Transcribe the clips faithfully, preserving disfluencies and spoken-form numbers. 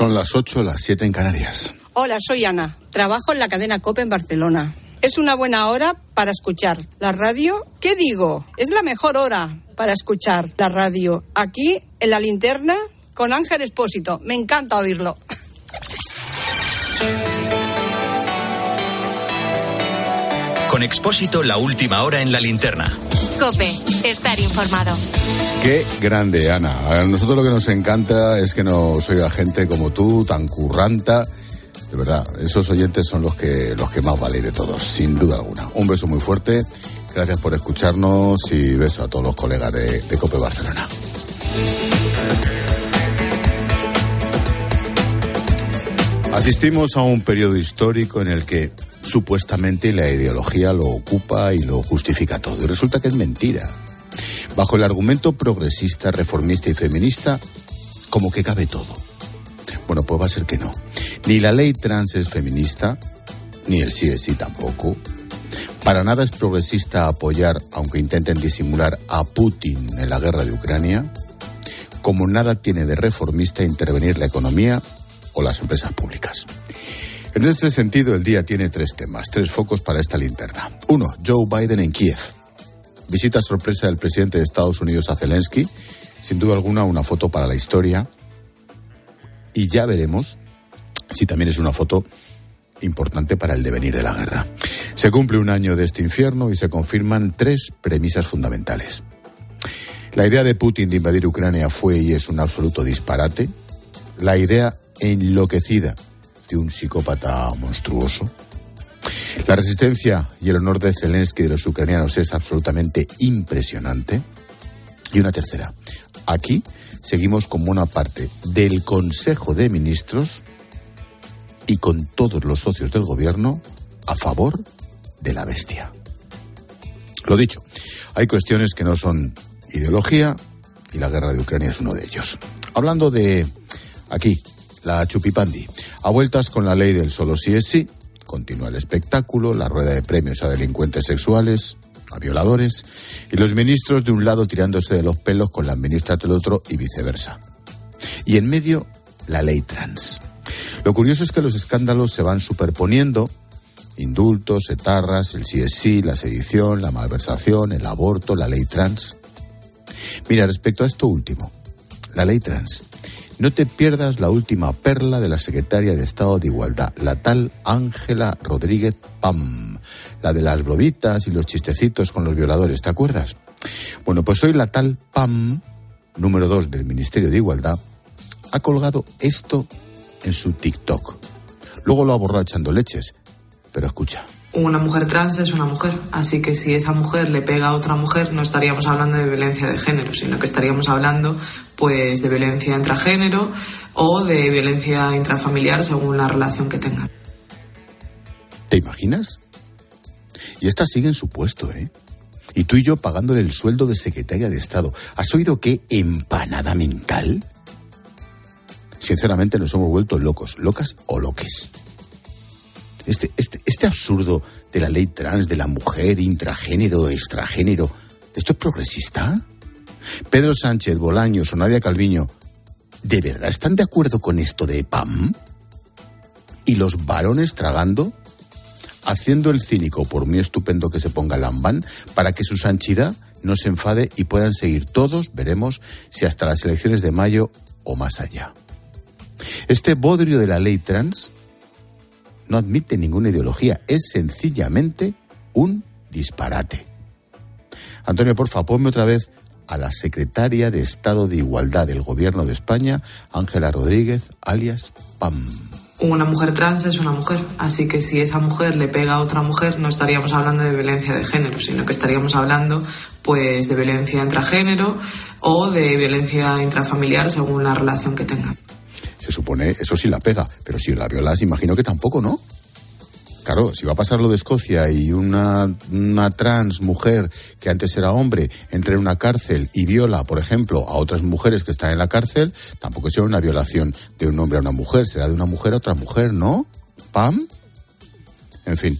Son las ocho, las siete en Canarias. Hola, soy Ana. Trabajo en la cadena COPE en Barcelona. Es una buena hora para escuchar la radio. ¿Qué digo? Es la mejor hora para escuchar la radio. Aquí, en La Linterna, con Ángel Expósito. Me encanta oírlo. Con Expósito, la última hora en La Linterna. COPE, estar informado. Qué grande, Ana. A nosotros lo que nos encanta es que nos oiga gente como tú, tan curranta. De verdad, esos oyentes son los que, los que más valen de todos, sin duda alguna. Un beso muy fuerte, gracias por escucharnos y beso a todos los colegas de, de COPE Barcelona. Asistimos a un periodo histórico en el que supuestamente la ideología lo ocupa y lo justifica todo. Y resulta que es mentira. Bajo el argumento progresista, reformista y feminista, como que cabe todo. Bueno, pues va a ser que no. Ni la ley trans es feminista, ni el sí es sí tampoco. Para nada es progresista apoyar, aunque intenten disimular, a Putin en la guerra de Ucrania. Como nada tiene de reformista intervenir la economía o las empresas públicas. En este sentido, el día tiene tres temas, tres focos para esta linterna. Uno, Joe Biden en Kiev. Visita sorpresa del presidente de Estados Unidos a Zelensky. Sin duda alguna, una foto para la historia. Y ya veremos si también es una foto importante para el devenir de la guerra. Se cumple un año de este infierno y se confirman tres premisas fundamentales. La idea de Putin de invadir Ucrania fue y es un absoluto disparate. La idea enloquecida de un psicópata monstruoso. La resistencia y el honor de Zelensky y de los ucranianos es absolutamente impresionante. Y una tercera. Aquí seguimos con buena parte del Consejo de Ministros y con todos los socios del gobierno a favor de la bestia. Lo dicho, hay cuestiones que no son ideología y la guerra de Ucrania es uno de ellos. Hablando de aquí, la chupipandi. A vueltas con la ley del solo sí es sí, continúa el espectáculo, la rueda de premios a delincuentes sexuales, a violadores, y los ministros de un lado tirándose de los pelos con las ministras del otro y viceversa. Y en medio, la ley trans. Lo curioso es que los escándalos se van superponiendo, indultos, etarras, el sí es sí, la sedición, la malversación, el aborto, la ley trans. Mira, respecto a esto último, la ley trans, no te pierdas la última perla de la secretaria de Estado de Igualdad, la tal Ángela Rodríguez Pam, la de las globitas y los chistecitos con los violadores, ¿te acuerdas? Bueno, pues hoy la tal Pam, número dos del Ministerio de Igualdad, ha colgado esto en su TikTok. Luego lo ha borrado echando leches, pero escucha. Una mujer trans es una mujer, así que si esa mujer le pega a otra mujer no estaríamos hablando de violencia de género, sino que estaríamos hablando pues de violencia intragénero o de violencia intrafamiliar según la relación que tengan. ¿Te imaginas? Y esta sigue en su puesto, ¿eh? Y tú y yo pagándole el sueldo de secretaria de Estado. ¿Has oído qué empanada mental? Sinceramente nos hemos vuelto locos, locas o loques. Este, este, este absurdo de la ley trans, de la mujer, intragénero, extragénero, ¿esto es progresista? Pedro Sánchez, Bolaños o Nadia Calviño, ¿de verdad están de acuerdo con esto de P A M? ¿Y los varones tragando? Haciendo el cínico, por muy estupendo que se ponga Lambán, para que su sanchidad no se enfade y puedan seguir todos, veremos si hasta las elecciones de mayo o más allá. Este bodrio de la ley trans no admite ninguna ideología, es sencillamente un disparate. Antonio, porfa, ponme otra vez a la secretaria de Estado de Igualdad del Gobierno de España, Ángela Rodríguez, alias Pam. Una mujer trans es una mujer, así que si esa mujer le pega a otra mujer no estaríamos hablando de violencia de género, sino que estaríamos hablando pues de violencia intragénero o de violencia intrafamiliar según la relación que tengan. Se supone, eso sí la pega, pero si la violas, imagino que tampoco, ¿no? Claro, si va a pasar lo de Escocia y una, una trans mujer que antes era hombre entra en una cárcel y viola, por ejemplo, a otras mujeres que están en la cárcel, tampoco será una violación de un hombre a una mujer, será de una mujer a otra mujer, ¿no? ¿Pam? En fin.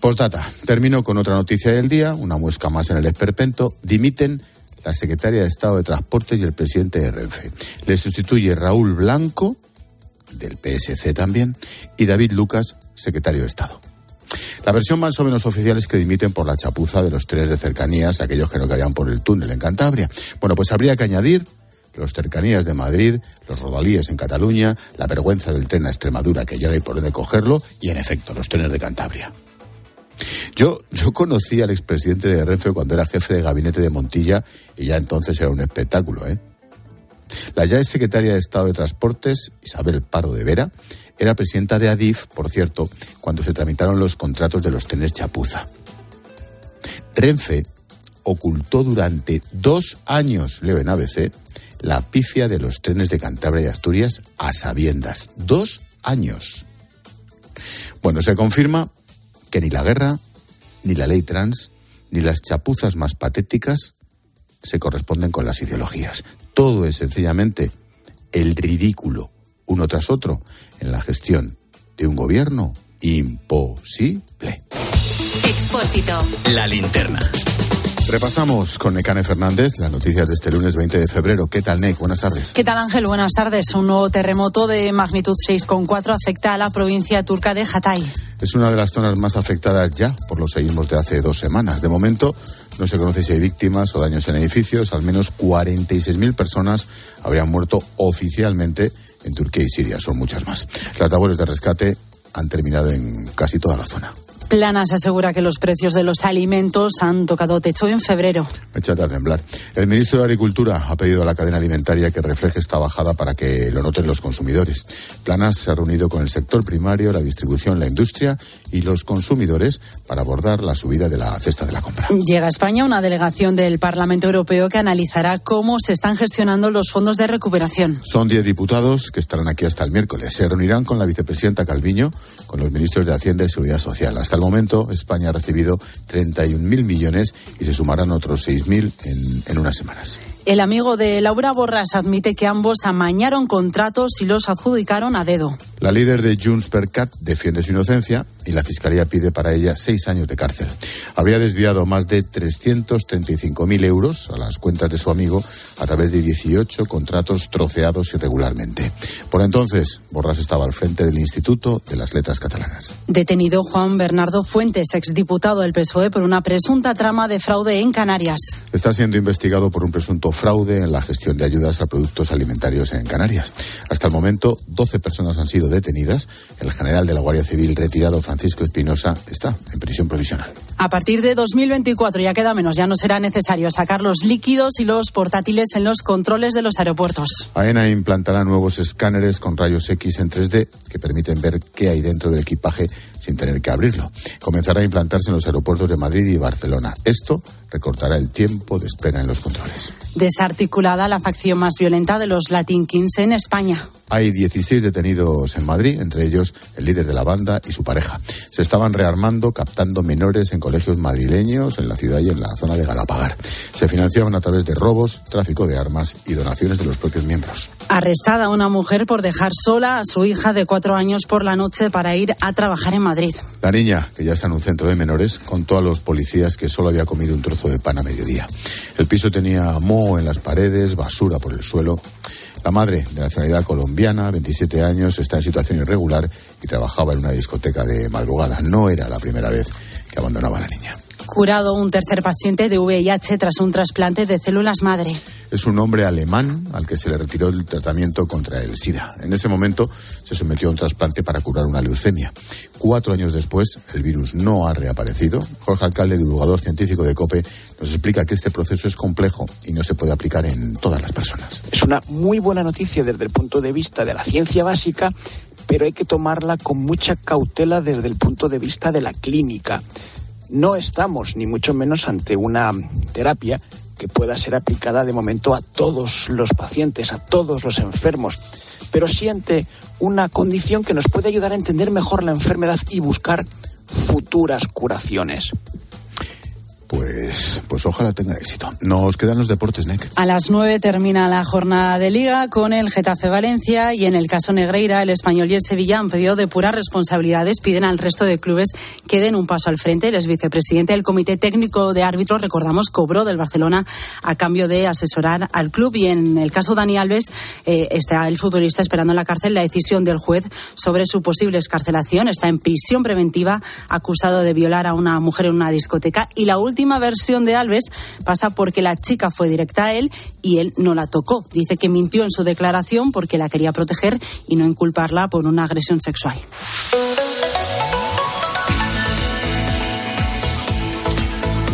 Postdata. Termino con otra noticia del día, una muesca más en el esperpento. Dimiten la secretaria de Estado de Transportes y el presidente de Renfe. Le sustituye Raúl Blanco, del P S C también, y David Lucas, secretario de Estado. La versión más o menos oficial es que dimiten por la chapuza de los trenes de cercanías, aquellos que no cabían por el túnel en Cantabria. Bueno, pues habría que añadir los cercanías de Madrid, los rodalíes en Cataluña, la vergüenza del tren a Extremadura, que ya no hay por dónde cogerlo, y en efecto, los trenes de Cantabria. Yo, yo conocí al expresidente de Renfe cuando era jefe de gabinete de Montilla, y ya entonces era un espectáculo, ¿eh? La ya ex secretaria de Estado de Transportes, Isabel Pardo de Vera, era presidenta de Adif, por cierto, cuando se tramitaron los contratos de los trenes chapuza. Renfe ocultó durante dos años, leo en A B C, la pifia de los trenes de Cantabria y Asturias a sabiendas. Dos años. Bueno, se confirma que ni la guerra, ni la ley trans, ni las chapuzas más patéticas se corresponden con las ideologías. Todo es sencillamente el ridículo, uno tras otro, en la gestión de un gobierno imposible. Expósito. La linterna. Repasamos con Nekane Fernández las noticias de este lunes veinte de febrero. ¿Qué tal, Nek? Buenas tardes. ¿Qué tal, Ángel? Buenas tardes. Un nuevo terremoto de magnitud seis coma cuatro afecta a la provincia turca de Hatay. Es una de las zonas más afectadas ya por los seísmos de hace dos semanas. De momento, no se conoce si hay víctimas o daños en edificios. Al menos cuarenta y seis mil personas habrían muerto oficialmente en Turquía y Siria. Son muchas más. Las labores de rescate han terminado en casi toda la zona. Planas asegura que los precios de los alimentos han tocado techo en febrero. Échate a temblar. El ministro de Agricultura ha pedido a la cadena alimentaria que refleje esta bajada para que lo noten los consumidores. Planas se ha reunido con el sector primario, la distribución, la industria y los consumidores para abordar la subida de la cesta de la compra. Llega a España una delegación del Parlamento Europeo que analizará cómo se están gestionando los fondos de recuperación. Son diez diputados que estarán aquí hasta el miércoles. Se reunirán con la vicepresidenta Calviño, con los ministros de Hacienda y Seguridad Social. Hasta el momento, España ha recibido treinta y un mil millones y se sumarán otros seis mil en, en unas semanas. El amigo de Laura Borràs admite que ambos amañaron contratos y los adjudicaron a dedo. La líder de Junts per Cat defiende su inocencia y la Fiscalía pide para ella seis años de cárcel. Habría desviado más de trescientos treinta y cinco mil euros a las cuentas de su amigo a través de dieciocho contratos troceados irregularmente. Por entonces, Borràs estaba al frente del Instituto de las Letras Catalanas. Detenido Juan Bernardo Fuentes, exdiputado del P S O E, por una presunta trama de fraude en Canarias. Está siendo investigado por un presunto fraude en la gestión de ayudas a productos alimentarios en Canarias. Hasta el momento, doce personas han sido detenidas. El general de la Guardia Civil retirado, Francisco Espinosa, está en prisión provisional. A partir de dos mil veinticuatro, ya queda menos, ya no será necesario sacar los líquidos y los portátiles en los controles de los aeropuertos. AENA implantará nuevos escáneres con rayos X en tres D que permiten ver qué hay dentro del equipaje sin tener que abrirlo. Comenzará a implantarse en los aeropuertos de Madrid y Barcelona. Esto recortará el tiempo de espera en los controles. Desarticulada la facción más violenta de los Latin Kings en España. Hay dieciséis detenidos en Madrid, entre ellos el líder de la banda y su pareja. Se estaban rearmando, captando menores en colegios madrileños, en la ciudad y en la zona de Galapagar. Se financiaban a través de robos, tráfico de armas y donaciones de los propios miembros. Arrestada una mujer por dejar sola a su hija de cuatro años por la noche para ir a trabajar en Madrid. La niña, que ya está en un centro de menores, contó a los policías que solo había comido un trozo de pan a mediodía. El piso tenía moho en las paredes, basura por el suelo. La madre, de nacionalidad colombiana, veintisiete años, está en situación irregular y trabajaba en una discoteca de madrugada. No era la primera vez que abandonaba a la niña. Curado un tercer paciente de V I H tras un trasplante de células madre. Es un hombre alemán al que se le retiró el tratamiento contra el SIDA. En ese momento se sometió a un trasplante para curar una leucemia. Cuatro años después, el virus no ha reaparecido. Jorge Alcalde, divulgador científico de COPE, nos explica que este proceso es complejo y no se puede aplicar en todas las personas. Es una muy buena noticia desde el punto de vista de la ciencia básica, pero hay que tomarla con mucha cautela desde el punto de vista de la clínica. No estamos, ni mucho menos, ante una terapia que pueda ser aplicada de momento a todos los pacientes, a todos los enfermos, pero sí ante una condición que nos puede ayudar a entender mejor la enfermedad y buscar futuras curaciones. Pues Pues, pues ojalá tenga éxito. Nos quedan los deportes, Nek. A las nueve termina la jornada de Liga con el Getafe Valencia y en el caso Negreira, el Español y el Sevilla han pedido depurar responsabilidades, piden al resto de clubes que den un paso al frente. El vicepresidente del Comité Técnico de Árbitros, recordamos, cobró del Barcelona a cambio de asesorar al club y en el caso Dani Alves eh, está el futbolista esperando en la cárcel la decisión del juez sobre su posible excarcelación. Está en prisión preventiva acusado de violar a una mujer en una discoteca y la última versión de Alves pasa porque la chica fue directa a él y él no la tocó. Dice que mintió en su declaración porque la quería proteger y no inculparla por una agresión sexual.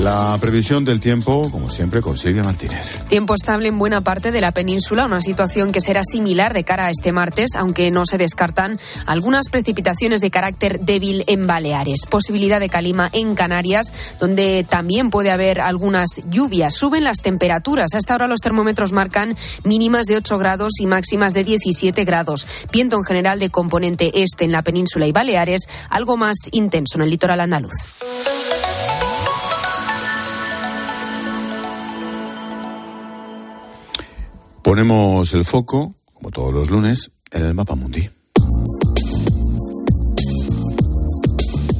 La previsión del tiempo, como siempre, con Silvia Martínez. Tiempo estable en buena parte de la península, una situación que será similar de cara a este martes, aunque no se descartan algunas precipitaciones de carácter débil en Baleares. Posibilidad de calima en Canarias, donde también puede haber algunas lluvias. Suben las temperaturas. Hasta ahora los termómetros marcan mínimas de ocho grados y máximas de diecisiete grados. Viento en general de componente este en la península y Baleares, algo más intenso en el litoral andaluz. Ponemos el foco, como todos los lunes, en el Mapa Mundi.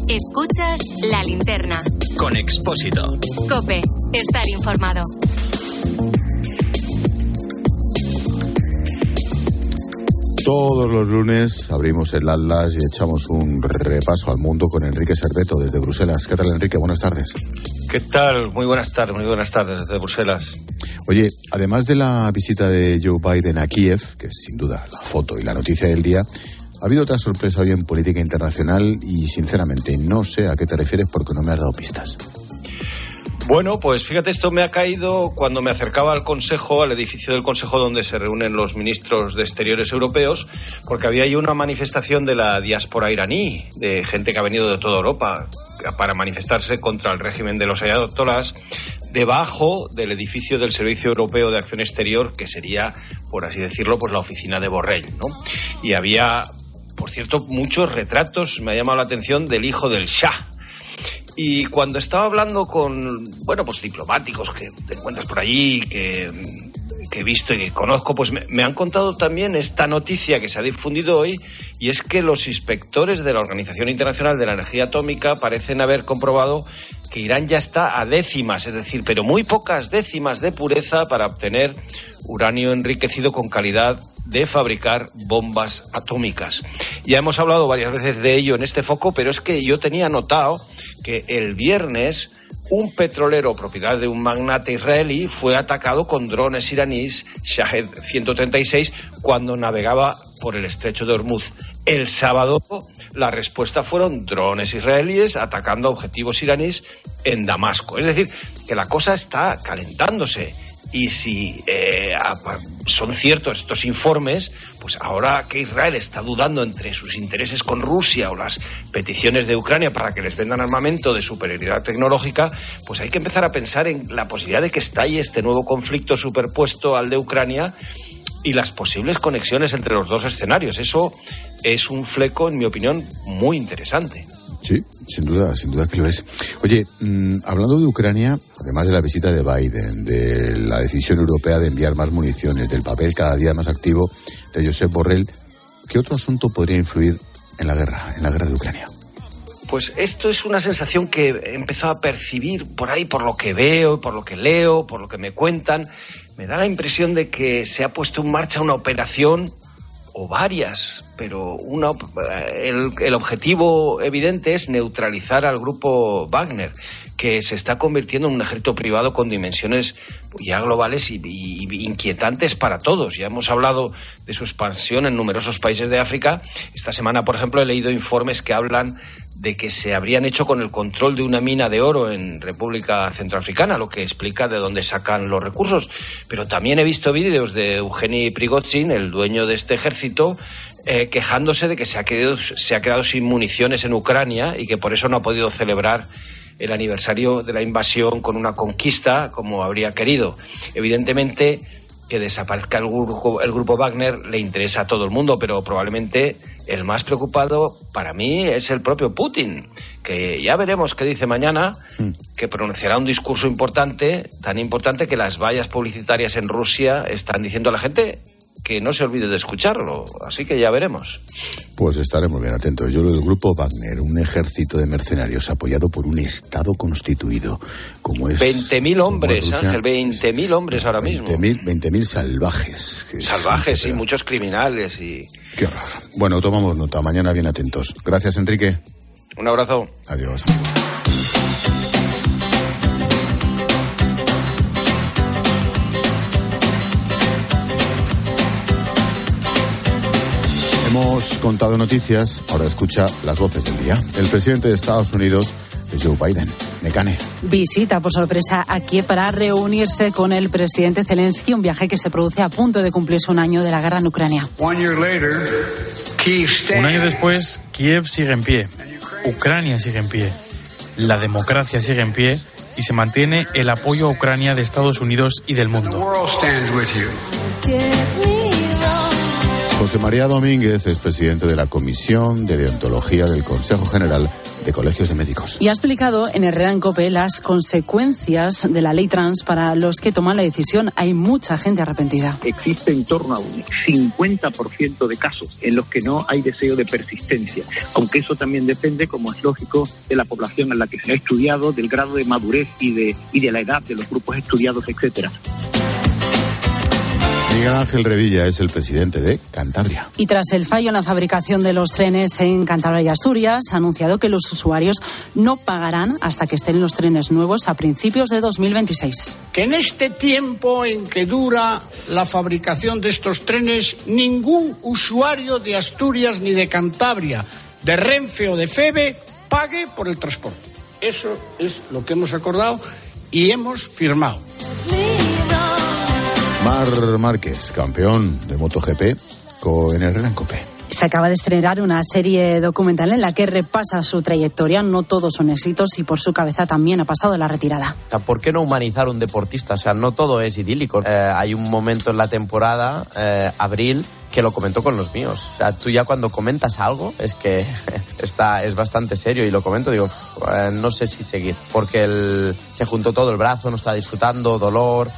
Escuchas La Linterna. Con Expósito. COPE. Estar informado. Todos los lunes abrimos el Atlas y echamos un repaso al mundo con Enrique Serveto desde Bruselas. ¿Qué tal, Enrique? Buenas tardes. ¿Qué tal? Muy buenas tardes, muy buenas tardes desde Bruselas. Oye, además de la visita de Joe Biden a Kiev, que es sin duda la foto y la noticia del día, ha habido otra sorpresa hoy en política internacional y, sinceramente, no sé a qué te refieres porque no me has dado pistas. Bueno, pues fíjate, esto me ha caído cuando me acercaba al Consejo, al edificio del Consejo donde se reúnen los ministros de Exteriores europeos, porque había ahí una manifestación de la diáspora iraní, de gente que ha venido de toda Europa para manifestarse contra el régimen de los ayatolás, debajo del edificio del Servicio Europeo de Acción Exterior, que sería, por así decirlo, pues la oficina de Borrell, ¿no? Y había, por cierto, muchos retratos, me ha llamado la atención, del hijo del Shah. Y cuando estaba hablando con, bueno, pues diplomáticos que te encuentras por allí, que, que he visto y que conozco, pues me, me han contado también esta noticia que se ha difundido hoy, y es que los inspectores de la Organización Internacional de la Energía Atómica parecen haber comprobado que Irán ya está a décimas, es decir, pero muy pocas décimas de pureza para obtener uranio enriquecido con calidad de fabricar bombas atómicas. Ya hemos hablado varias veces de ello en este foco, pero es que yo tenía notado que el viernes un petrolero propiedad de un magnate israelí fue atacado con drones iraníes Shahed ciento treinta y seis cuando navegaba por el estrecho de Hormuz. El sábado la respuesta fueron drones israelíes atacando objetivos iraníes en Damasco. Es decir, que la cosa está calentándose. Y si eh, son ciertos estos informes, pues ahora que Israel está dudando entre sus intereses con Rusia o las peticiones de Ucrania para que les vendan armamento de superioridad tecnológica, pues hay que empezar a pensar en la posibilidad de que estalle este nuevo conflicto superpuesto al de Ucrania y las posibles conexiones entre los dos escenarios. Eso es un fleco, en mi opinión, muy interesante. Sí, sin duda, sin duda que lo es. Oye, mmm, hablando de Ucrania, además de la visita de Biden, de la decisión europea de enviar más municiones, del papel cada día más activo de Josep Borrell, ¿qué otro asunto podría influir en la guerra, en la guerra de Ucrania? Pues esto es una sensación que he empezado a percibir por ahí, por lo que veo, por lo que leo, por lo que me cuentan. Me da la impresión de que se ha puesto en marcha una operación o varias, pero una, el, el objetivo evidente es neutralizar al grupo Wagner, que se está convirtiendo en un ejército privado con dimensiones ya globales y, y, y inquietantes para todos. Ya hemos hablado de su expansión en numerosos países de África. Esta semana, por ejemplo, he leído informes que hablan de que se habrían hecho con el control de una mina de oro en República Centroafricana, lo que explica de dónde sacan los recursos. Pero también he visto vídeos de Eugeni Prigozhin, el dueño de este ejército, eh, quejándose de que se ha quedado, se ha quedado sin municiones en Ucrania y que por eso no ha podido celebrar el aniversario de la invasión con una conquista como habría querido. Evidentemente, que desaparezca el grupo, el grupo Wagner le interesa a todo el mundo, pero probablemente el más preocupado para mí es el propio Putin, que ya veremos qué dice mañana, que pronunciará un discurso importante, tan importante que las vallas publicitarias en Rusia están diciendo a la gente que no se olvide de escucharlo, así que ya veremos. Pues estaremos bien atentos. Yo lo del grupo Wagner, un ejército de mercenarios apoyado por un Estado constituido, como es... veinte mil hombres, Rusia, Ángel, veinte mil hombres ahora mismo. veinte mil salvajes. Salvajes, sí, muchos criminales y... Qué horror. Bueno, tomamos nota, mañana bien atentos. Gracias, Enrique. Un abrazo. Adiós. Hemos contado noticias, ahora escucha las voces del día. El presidente de Estados Unidos, Joe Biden. Nekane. Visita por sorpresa a Kiev para reunirse con el presidente Zelensky, un viaje que se produce a punto de cumplirse un año de la guerra en Ucrania. Un año después, Kiev sigue en pie, Ucrania sigue en pie, la democracia sigue en pie y se mantiene el apoyo a Ucrania de Estados Unidos y del mundo. José María Domínguez es presidente de la Comisión de Deontología del Consejo General de Colegios de Médicos. Y ha explicado en Herrera en COPE las consecuencias de la ley trans para los que toman la decisión. Hay mucha gente arrepentida. Existe en torno a un cincuenta por ciento de casos en los que no hay deseo de persistencia, aunque eso también depende, como es lógico, de la población en la que se ha estudiado, del grado de madurez y de, y de la edad de los grupos estudiados, etcétera. Miguel Ángel Revilla es el presidente de Cantabria. Y tras el fallo en la fabricación de los trenes en Cantabria y Asturias, ha anunciado que los usuarios no pagarán hasta que estén los trenes nuevos a principios de dos mil veintiséis. Que en este tiempo en que dura la fabricación de estos trenes, ningún usuario de Asturias ni de Cantabria, de Renfe o de Feve, pague por el transporte. Eso es lo que hemos acordado y hemos firmado. Mar Márquez, campeón de MotoGP, con Herrera en COPE. Se acaba de estrenar una serie documental en la que repasa su trayectoria. No todos son éxitos y por su cabeza también ha pasado la retirada. ¿Por qué no humanizar un deportista? O sea, no todo es idílico. Eh, hay un momento en la temporada, eh, abril, que lo comentó con los míos. O sea, tú ya cuando comentas algo es que está, es bastante serio, y lo comento, digo, eh, no sé si seguir. Porque el, se juntó todo, el brazo, no está disfrutando, dolor...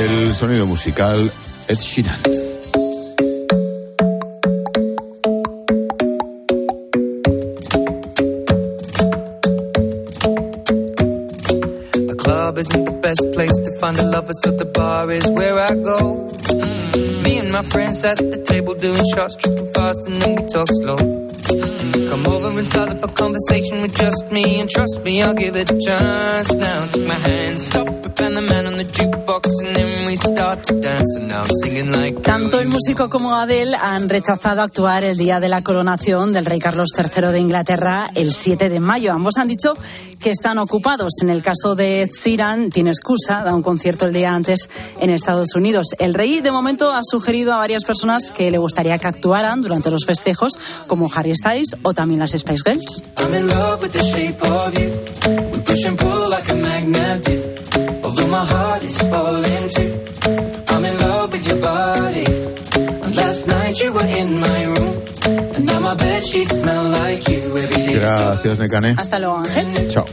El sonido musical, Ed Sheeran. The club isn't the best place to find a lover, so the bar is where I go. Me and my friends at the table doing shots, tripping fast, and then we talk slow. Come over and start up a conversation with just me, and trust me, I'll give it a chance. Now take my hand, stop it, and the man on the jukebox, and then we start to dance. And now I'm singing like. Tanto el músico como Adele han rechazado actuar el día de la coronación del rey Carlos tercero de Inglaterra el siete de mayo. Ambos han dicho que están ocupados. En el caso de Ed Sheeran, tiene excusa, da un concierto el día antes en Estados Unidos. El rey, de momento, ha sugerido a varias personas que le gustaría que actuaran durante los festejos, como Harry Styles o también las Spice Girls. Gracias, Nekane. Hasta luego, Ángel. Chao.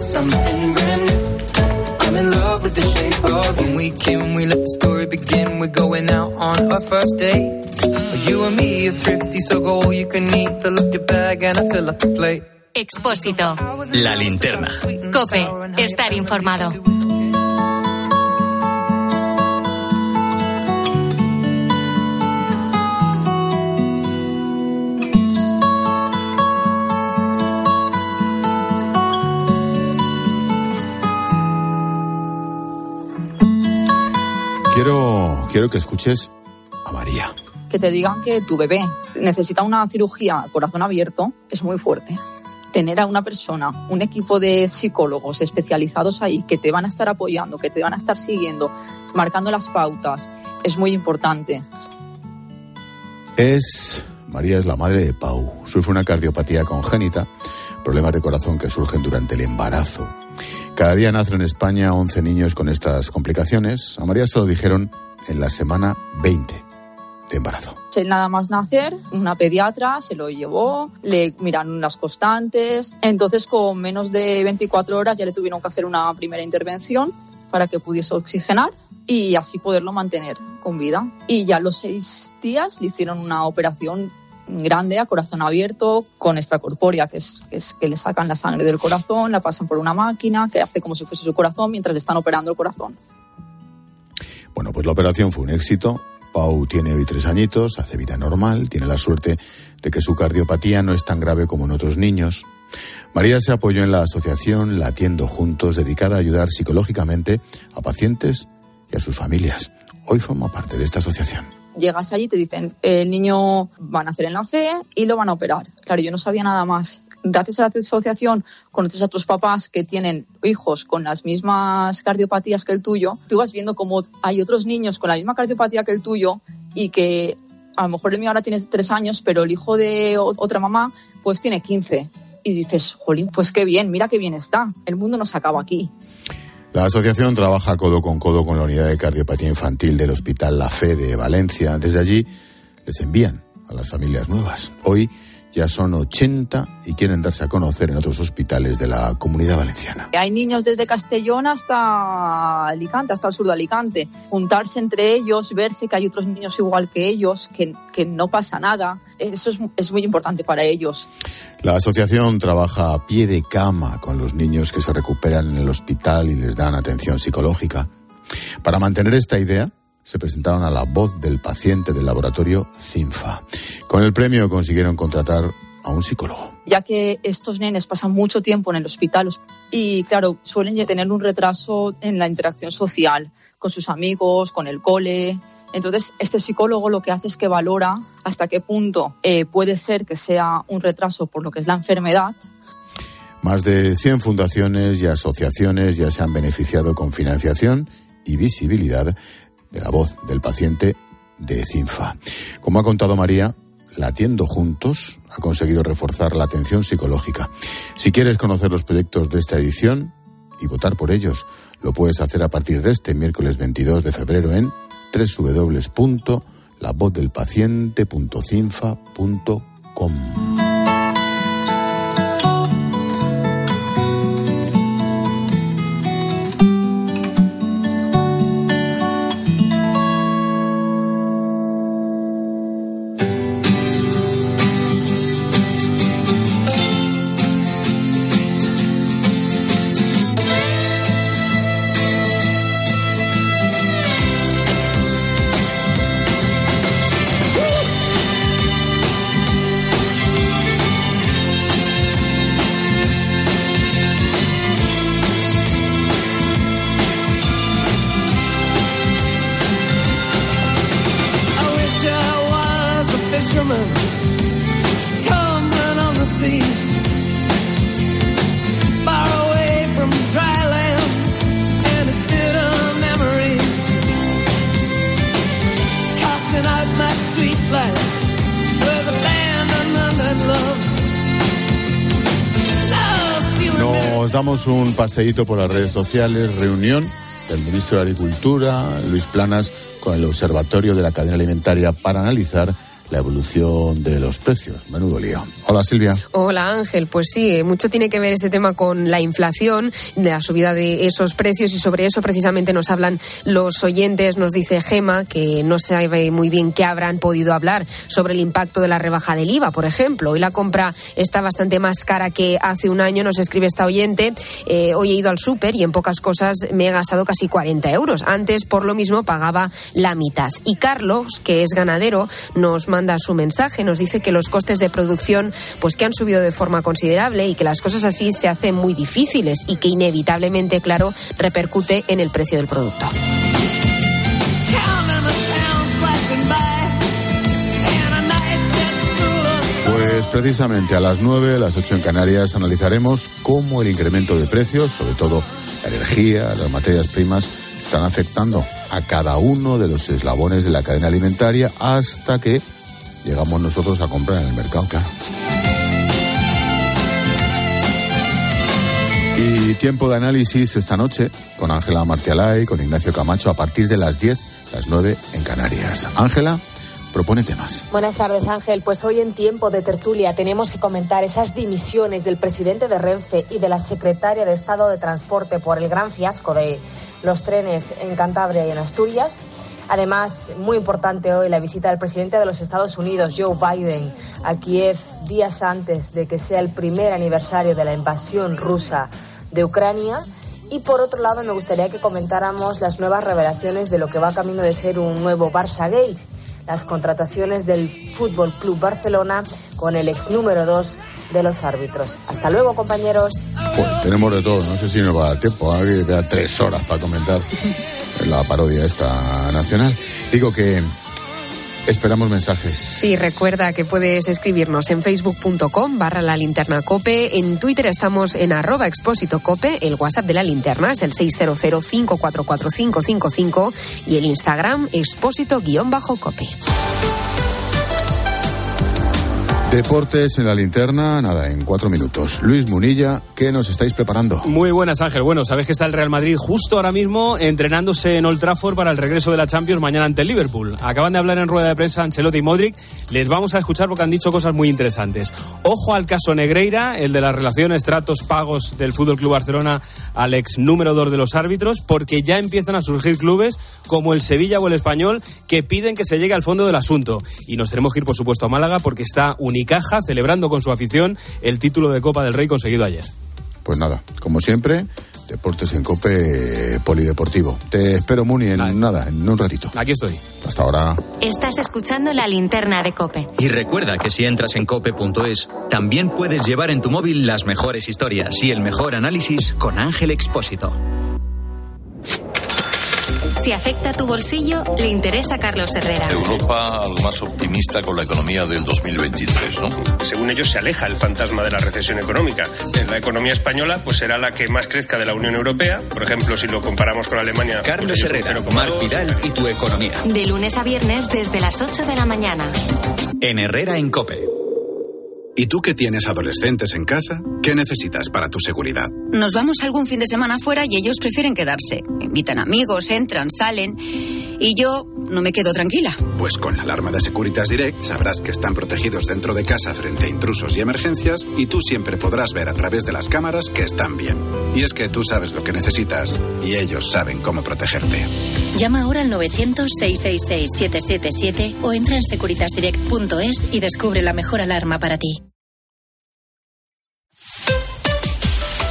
Something brand new. I'm in love with the shape of you. When we came, we let the story begin. We're going out on our first date. You and me are thrifty, so go all you can eat. Fill up your bag and I fill up the plate. Expósito. La Linterna. COPE. Estar informado. Quiero, quiero que escuches a María. Que te digan que tu bebé necesita una cirugía a corazón abierto es muy fuerte. tener a una persona, un equipo de psicólogos especializados ahí que te van a estar apoyando, que te van a estar siguiendo, marcando las pautas, es muy importante. Es... María es la madre de Pau. Sufre una cardiopatía congénita, problemas de corazón que surgen durante el embarazo. Cada día nacen en España once niños con estas complicaciones. A María se lo dijeron en la semana veinte de embarazo. Él nada más nacer, una pediatra se lo llevó, le miraron unas constantes. Entonces, con menos de veinticuatro horas ya le tuvieron que hacer una primera intervención para que pudiese oxigenar y así poderlo mantener con vida. Y ya a los seis días le hicieron una operación grande a corazón abierto con extracorpórea, que es, que es que le sacan la sangre del corazón, la pasan por una máquina que hace como si fuese su corazón mientras le están operando el corazón. Bueno, pues la operación fue un éxito. Pau tiene hoy tres añitos, hace vida normal, tiene la suerte de que su cardiopatía no es tan grave como en otros niños. María se apoyó en la asociación Latiendo Juntos, dedicada a ayudar psicológicamente a pacientes y a sus familias. Hoy forma parte de esta asociación. Llegas allí y te dicen, el niño va a nacer en la fe y lo van a operar. Claro, yo no sabía nada más. Gracias a la asociación, conoces a otros papás que tienen hijos con las mismas cardiopatías que el tuyo. Tú vas viendo cómo hay otros niños con la misma cardiopatía que el tuyo y que a lo mejor el mío ahora tiene tres años, pero el hijo de otra mamá pues tiene quince. Y dices, jolín, pues qué bien, mira qué bien está. El mundo no se acaba aquí. La asociación trabaja codo con codo con la unidad de cardiopatía infantil del Hospital La Fe de Valencia. Desde allí les envían a las familias nuevas. Hoy ya son ochenta y quieren darse a conocer en otros hospitales de la Comunidad Valenciana. Hay niños desde Castellón hasta Alicante, hasta el sur de Alicante. Juntarse entre ellos, verse que hay otros niños igual que ellos, que, que no pasa nada. Eso es, es muy importante para ellos. La asociación trabaja a pie de cama con los niños que se recuperan en el hospital y les dan atención psicológica. Para mantener esta idea, se presentaron a La Voz del Paciente del laboratorio CINFA. Con el premio consiguieron contratar a un psicólogo. Ya que estos nenes pasan mucho tiempo en el hospital y, claro, suelen tener un retraso en la interacción social con sus amigos, con el cole. Entonces, este psicólogo lo que hace es que valora hasta qué punto eh, puede ser que sea un retraso por lo que es la enfermedad. Más de cien fundaciones y asociaciones ya se han beneficiado con financiación y visibilidad de La Voz del Paciente de CINFA. Como ha contado María, Latiendo Juntos ha conseguido reforzar la atención psicológica. Si quieres conocer los proyectos de esta edición y votar por ellos, lo puedes hacer a partir de este miércoles veintidós de febrero en doble u doble u doble u punto la voz del paciente punto cinfa punto com. Nos damos un paseíto por las redes sociales. Reunión del ministro de Agricultura, Luis Planas, con el Observatorio de la Cadena Alimentaria para analizar la evolución de los precios. Menudo lío. Hola, Silvia. Hola, Ángel. Pues sí, mucho tiene que ver este tema con la inflación, la subida de esos precios, y sobre eso precisamente nos hablan los oyentes. Nos dice Gema que no sabe muy bien qué habrán podido hablar sobre el impacto de la rebaja del IVA, por ejemplo. Hoy la compra está bastante más cara que hace un año, nos escribe esta oyente. Eh, hoy he ido al súper y en pocas cosas me he gastado casi cuarenta euros. Antes, por lo mismo, pagaba la mitad. Y Carlos, que es ganadero, nos manda manda su mensaje, nos dice que los costes de producción pues que han subido de forma considerable y que las cosas así se hacen muy difíciles y que inevitablemente, claro, repercute en el precio del producto. Pues Precisamente a las nueve, a las ocho en Canarias, analizaremos cómo el incremento de precios, sobre todo la energía, las materias primas, están afectando a cada uno de los eslabones de la cadena alimentaria hasta que llegamos nosotros a comprar en el mercado. Claro. Y tiempo de análisis esta noche con Ángela Martialay, con Ignacio Camacho, a partir de las diez, las nueve en Canarias. Ángela propone temas. Buenas tardes, Ángel. Pues hoy en tiempo de tertulia tenemos que comentar esas dimisiones del presidente de Renfe y de la secretaria de Estado de Transporte por el gran fiasco de los trenes en Cantabria y en Asturias. Además, muy importante hoy la visita del presidente de los Estados Unidos, Joe Biden, a Kiev días antes de que sea el primer aniversario de la invasión rusa de Ucrania. Y por otro lado, me gustaría que comentáramos las nuevas revelaciones de lo que va camino de ser un nuevo Barça Gate. Las contrataciones del Fútbol Club Barcelona con el ex número dos de los árbitros. Hasta luego, compañeros. Pues tenemos de todo, no sé si nos va a dar tiempo, hay que esperar tres horas para comentar la parodia esta nacional. Digo que esperamos mensajes. Sí, recuerda que puedes escribirnos en facebook.com barra la linterna cope, en Twitter estamos en arroba expósito cope, el WhatsApp de la linterna es el seis cero cero cinco cuatro cuatro cinco cinco cinco y el Instagram expósito guión bajo cope. Deportes en la linterna, nada, en cuatro minutos. Luis Munilla, ¿qué nos estáis preparando? Muy buenas, Ángel. Bueno, sabéis que está el Real Madrid justo ahora mismo entrenándose en Old Trafford para el regreso de la Champions mañana ante el Liverpool. Acaban de hablar en rueda de prensa Ancelotti y Modric. Les vamos a escuchar porque han dicho cosas muy interesantes. Ojo al caso Negreira, el de las relaciones, tratos, pagos del Fútbol Club Barcelona al ex número dos de los árbitros, porque ya empiezan a surgir clubes como el Sevilla o el Español que piden que se llegue al fondo del asunto. Y nos tenemos que ir, por supuesto, a Málaga porque está unido y Caja celebrando con su afición el título de Copa del Rey conseguido ayer. Pues nada, como siempre, Deportes en COPE Polideportivo. Te espero, Muni, en Ay. nada, en un ratito. Aquí estoy. Hasta ahora. Estás escuchando La Linterna de COPE. Y recuerda que si entras en cope punto es, también puedes llevar en tu móvil las mejores historias y el mejor análisis con Ángel Expósito. Si afecta tu bolsillo, le interesa a Carlos Herrera. Europa, algo más optimista con la economía del dos mil veintitrés, ¿no? Según ellos, se aleja el fantasma de la recesión económica. La economía española pues será la que más crezca de la Unión Europea. Por ejemplo, si lo comparamos con Alemania... Carlos pues Herrera, Mar Vidal y tu economía. De lunes a viernes desde las ocho de la mañana. En Herrera en COPE. ¿Y tú que tienes adolescentes en casa? ¿Qué necesitas para tu seguridad? Nos vamos algún fin de semana fuera y ellos prefieren quedarse. Invitan amigos, entran, salen y yo no me quedo tranquila. Pues con la alarma de Securitas Direct sabrás que están protegidos dentro de casa frente a intrusos y emergencias y tú siempre podrás ver a través de las cámaras que están bien. Y es que tú sabes lo que necesitas y ellos saben cómo protegerte. Llama ahora al nueve cero cero seis seis seis siete siete siete o entra en securitas direct punto es y descubre la mejor alarma para ti.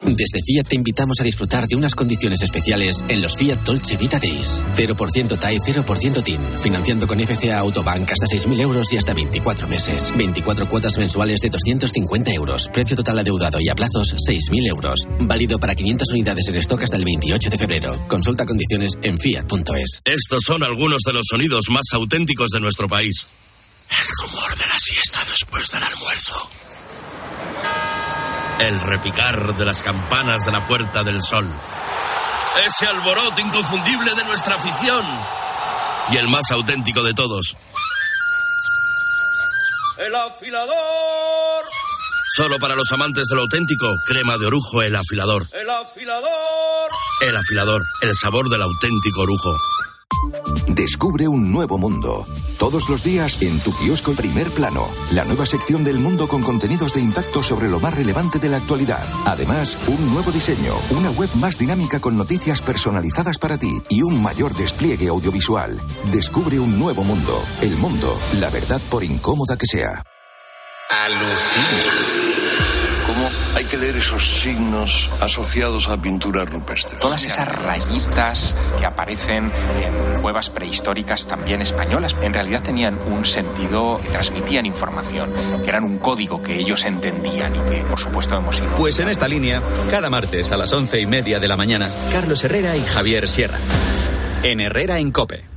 Desde Fiat te invitamos a disfrutar de unas condiciones especiales en los Fiat Dolce Vita Days. cero por ciento T A E, cero por ciento T I N. Financiando con F C A Autobank hasta seis mil euros y hasta veinticuatro meses. veinticuatro cuotas mensuales de doscientos cincuenta euros. Precio total adeudado y a plazos seis mil euros. Válido para quinientas unidades en stock hasta el veintiocho de febrero. Consulta condiciones en fiat punto es. Estos son algunos de los sonidos más auténticos de nuestro país. El rumor de la siesta después del almuerzo. El repicar de las campanas de la Puerta del Sol. Ese alboroto inconfundible de nuestra afición. Y el más auténtico de todos. ¡El afilador! Solo para los amantes del auténtico, crema de orujo, el afilador. ¡El afilador! El afilador, el sabor del auténtico orujo. Descubre un nuevo mundo. Todos los días en tu kiosco Primer Plano. La nueva sección del mundo con contenidos de impacto sobre lo más relevante de la actualidad. Además, un nuevo diseño, una web más dinámica con noticias personalizadas para ti y un mayor despliegue audiovisual. Descubre un nuevo mundo. El mundo, la verdad por incómoda que sea. Alucina. cómo hay que leer esos signos asociados a pinturas rupestres. Todas esas rayitas que aparecen en cuevas prehistóricas también españolas, en realidad tenían un sentido, transmitían información, que eran un código que ellos entendían y que, por supuesto, hemos ido... Pues en esta línea, cada martes a las once y media de la mañana, Carlos Herrera y Javier Sierra, en Herrera en COPE.